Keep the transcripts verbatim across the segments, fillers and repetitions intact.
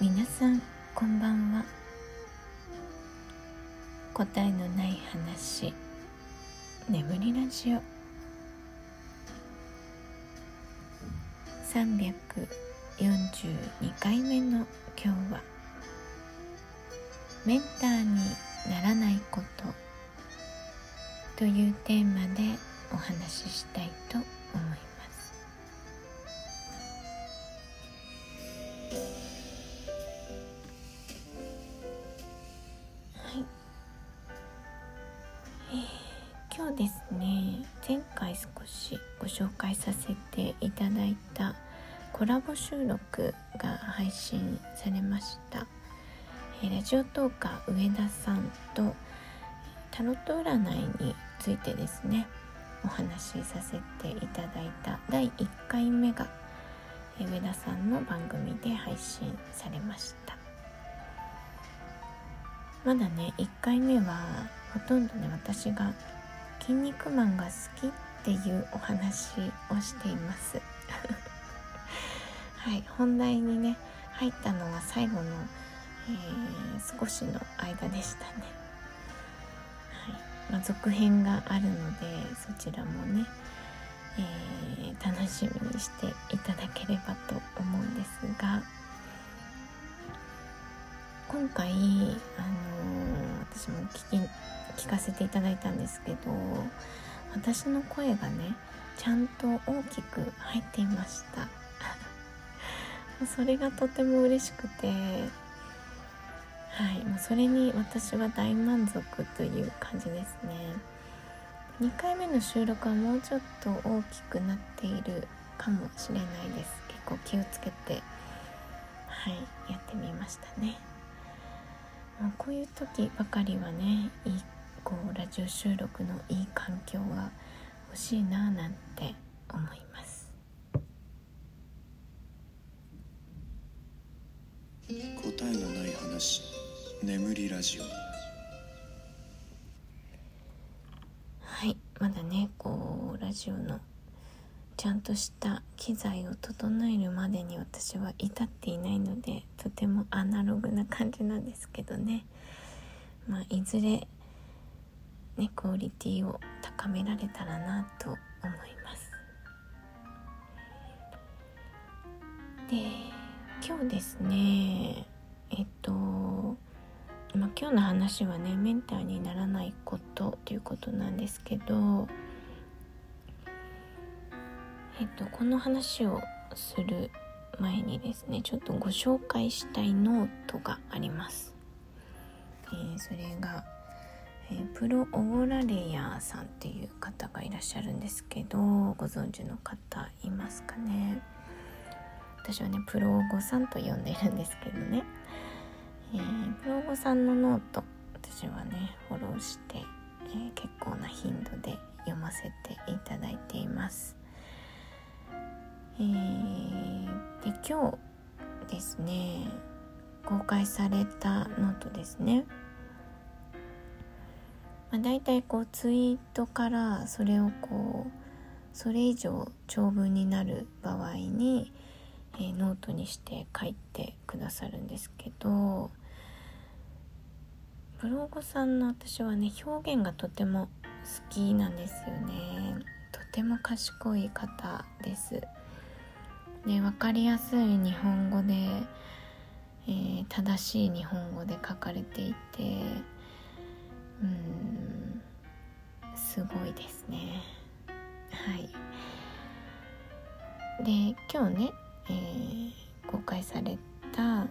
皆さんこんばんは。答えのない話眠りラジオさんびゃくよんじゅうにかいめの今日は、メンターにならないことというテーマでお話ししたいと思います。はい、えー、今日ですね、前回少しご紹介させていただいたコラボ収録が配信されました。えー、ラジオトーカー上田さんとタロット占いについてですね、お話しさせていただいただいいっかいめが上田さんの番組で配信されました。まだね、いっかいめはほとんどね、私が筋肉マンが好きっていうお話をしていますはい、本題にね入ったのは最後の、えー、少しの間でしたね。まあ、続編があるので、そちらもね、えー、楽しみにしていただければと思うんですが、今回、あのー、私も聞き、聞かせていただいたんですけど、私の声がねちゃんと大きく入っていましたそれがとても嬉しくて、はい、もうそれに私は大満足という感じですね。にかいめの収録はもうちょっと大きくなっているかもしれないです。結構気をつけて、はい、やってみましたね。もうこういう時ばかりはね、いいこうラジオ収録のいい環境が欲しいななんて思います。答えのない話眠りラジオ。はい、まだねこうラジオのちゃんとした機材を整えるまでに私は至っていないので、とてもアナログな感じなんですけどね、まあ、いずれ、ね、クオリティを高められたらなと思います。で、今日ですね、えっと、まあ、今日の話はね、メンターにならないことということなんですけど、えっと、この話をする前にですね、ちょっとご紹介したいノートがあります。えー、それが、えー、プロオーラレイヤーさんっていう方がいらっしゃるんですけど、ご存知の方いますかね。私はね、プロオゴさんと呼んでいるんですけどね、えー、プロオゴさんのノート、私はねフォローして、えー、結構な頻度で読ませていただいています。えー、で、今日ですね公開されたノートですね、まあ、だいたいこうツイートからそれをこうそれ以上長文になる場合にえー、ノートにして書いてくださるんですけど、ブロゴさんの私はね表現がとても好きなんですよね。とても賢い方です。で、分かりやすい日本語で、えー、正しい日本語で書かれていて、うーん、すごいですね。はい。で、今日ねえー、公開された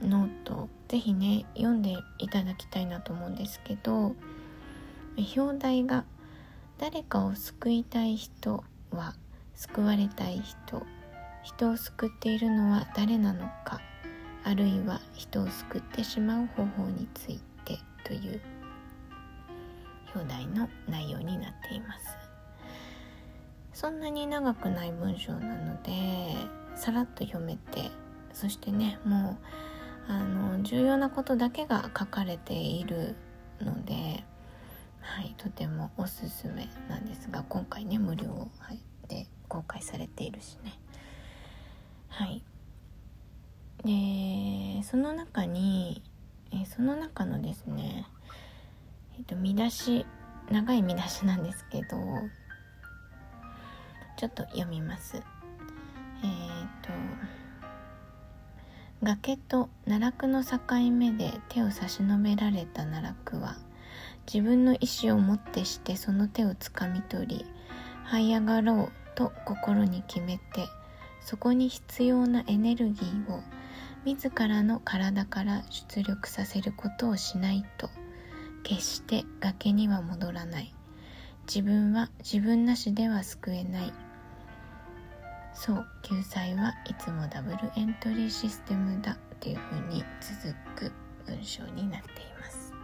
ノート、ぜひね読んでいただきたいなと思うんですけど、表題が誰かを救いたい人は救われたい人、人を救っているのは誰なのか、あるいは人を救ってしまう方法についてという表題の内容になっています。そんなに長くない文章なのでさらっと読めて、そしてねもうあの重要なことだけが書かれているので、はい、とてもおすすめなんですが、今回ね無料で公開されているしね。はい。で、その中に、えー、その中のですね、えーと、見出し、長い見出しなんですけど、ちょっと読みます。えーと、崖と奈落の境目で手を差し伸べられた奈落は、自分の意志をもってしてその手をつかみ取り、這い上がろうと心に決めて、そこに必要なエネルギーを自らの体から出力させることをしないと、決して崖には戻らない。自分は自分なしでは救えない。そう、救済はいつもダブルエントリーシステムだっていうふうに続く文章になっています。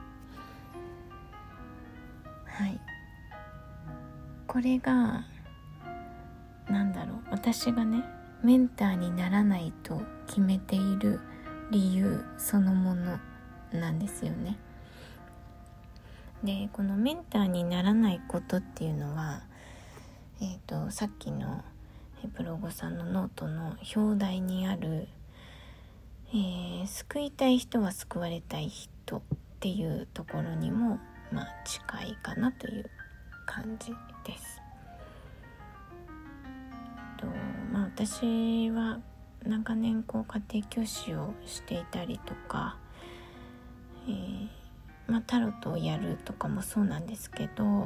はい。これが、なんだろう、私がね、メンターにならないと決めている理由そのものなんですよね。で、このメンターにならないことっていうのは、えーと、さっきのブログさんのノートの表題にある、えー、救いたい人は救われたい人っていうところにも、まあ、近いかなという感じです。とまあ、私は長年こう家庭教師をしていたりとか、えーまあ、タロットをやるとかもそうなんですけど、ま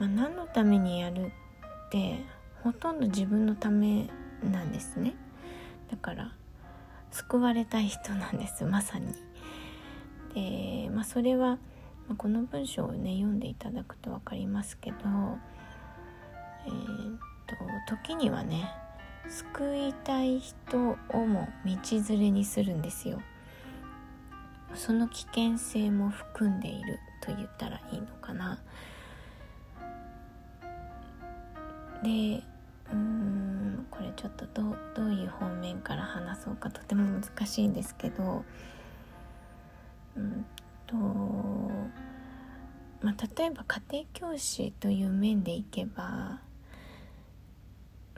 あ、何のためにやるってほとんど自分のためなんですね。だから救われたい人なんです、まさに。で、まあ、それは、まあ、この文章をね読んでいただくと分かりますけど、えー、っと時にはね救いたい人をも道連れにするんですよ。その危険性も含んでいると言ったらいいのかな。で、うーん、これちょっとどう、どういう方面から話そうかとても難しいんですけど、うんと、まあ、例えば家庭教師という面でいけば、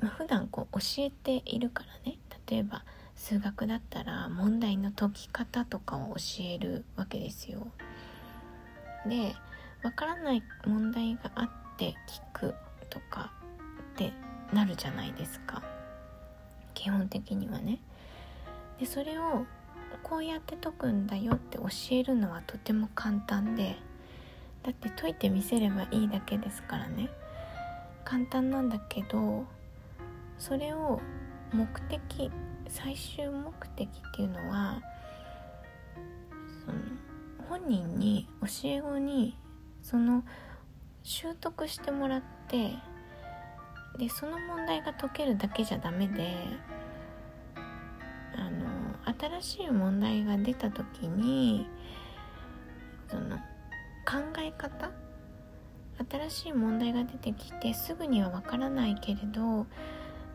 まあ、普段こう教えているからね、例えば数学だったら問題の解き方とかを教えるわけですよ。で、わからない問題があって聞くとかってなるじゃないですか、基本的にはね。で、それをこうやって解くんだよって教えるのはとても簡単で、だって解いてみせればいいだけですからね。簡単なんだけど、それを目的、最終目的っていうのは、その本人に教え子にその習得してもらって、でその問題が解けるだけじゃダメで、あの新しい問題が出た時にその考え方、新しい問題が出てきてすぐにはわからないけれど、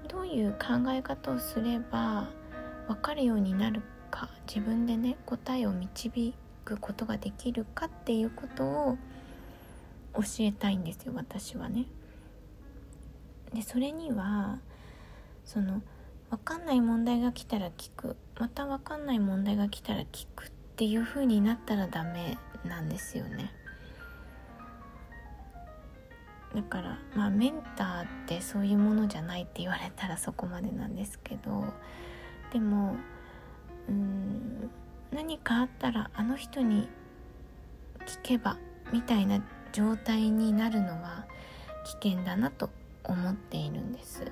どういう考え方をすれば分かるようになるか、自分でね答えを導くことができるかっていうことを教えたいんですよ、私はね。で、それにはその分かんない問題が来たら聞く、また分かんない問題が来たら聞くっていう風になったらダメなんですよね。だから、まあ、メンターってそういうものじゃないって言われたらそこまでなんですけど、でもうーん何かあったらあの人に聞けばみたいな状態になるのは危険だなと思っているんです。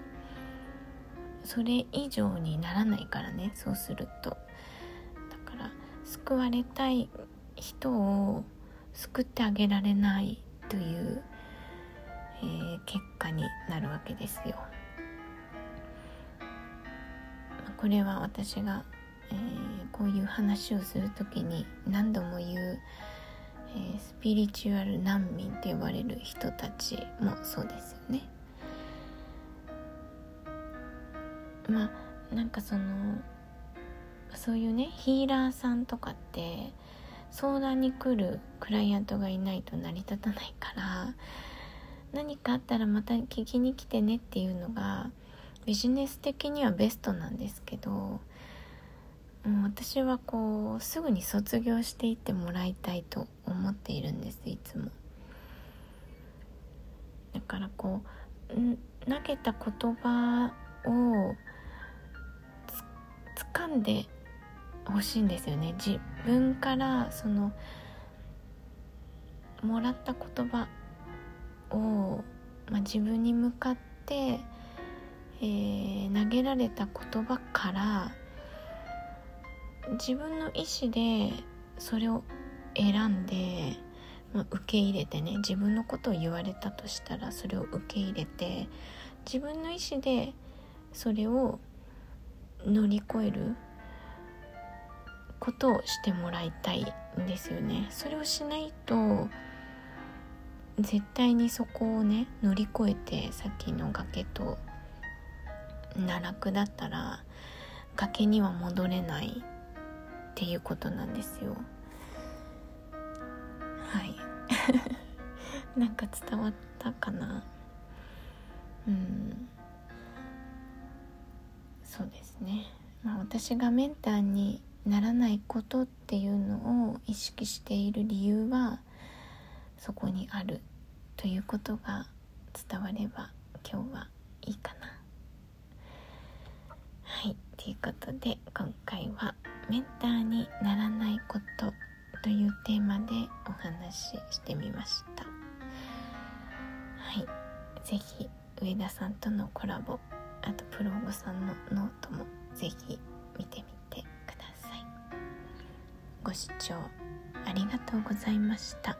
それ以上にならないからね、そうすると。だから救われたい人を救ってあげられないというえー、結果になるわけですよ。これは私が、えー、こういう話をするときに何度も言う、えー、スピリチュアル難民と呼ばれる人たちもそうですよね。まあなんかそのそういうねヒーラーさんとかって相談に来るクライアントがいないと成り立たないから、何かあったらまた聞きに来てねっていうのがビジネス的にはベストなんですけど、もう私はこうすぐに卒業していってもらいたいと思っているんです、いつも。だからこう投げた言葉をつ掴んでほしいんですよね。自分からそのもらった言葉を、まあ、自分に向かって、えー、投げられた言葉から自分の意思でそれを選んで、まあ、受け入れてね、自分のことを言われたとしたらそれを受け入れて自分の意思でそれを乗り越えることをしてもらいたいんですよね。それをしないと絶対にそこをね乗り越えて、さっきの崖と奈落だったら崖には戻れないっていうことなんですよ。はいなんか伝わったかな。うんそうですね、まあ、私がメンターにならないことっていうのを意識している理由はそこにあるということが伝われば今日はいいかな。はい、ということで今回はメンターにならないことというテーマでお話ししてみました。はい、ぜひ上田さんとのコラボ、あとプロゴさんのノートもぜひ見てみてください。ご視聴ありがとうございました。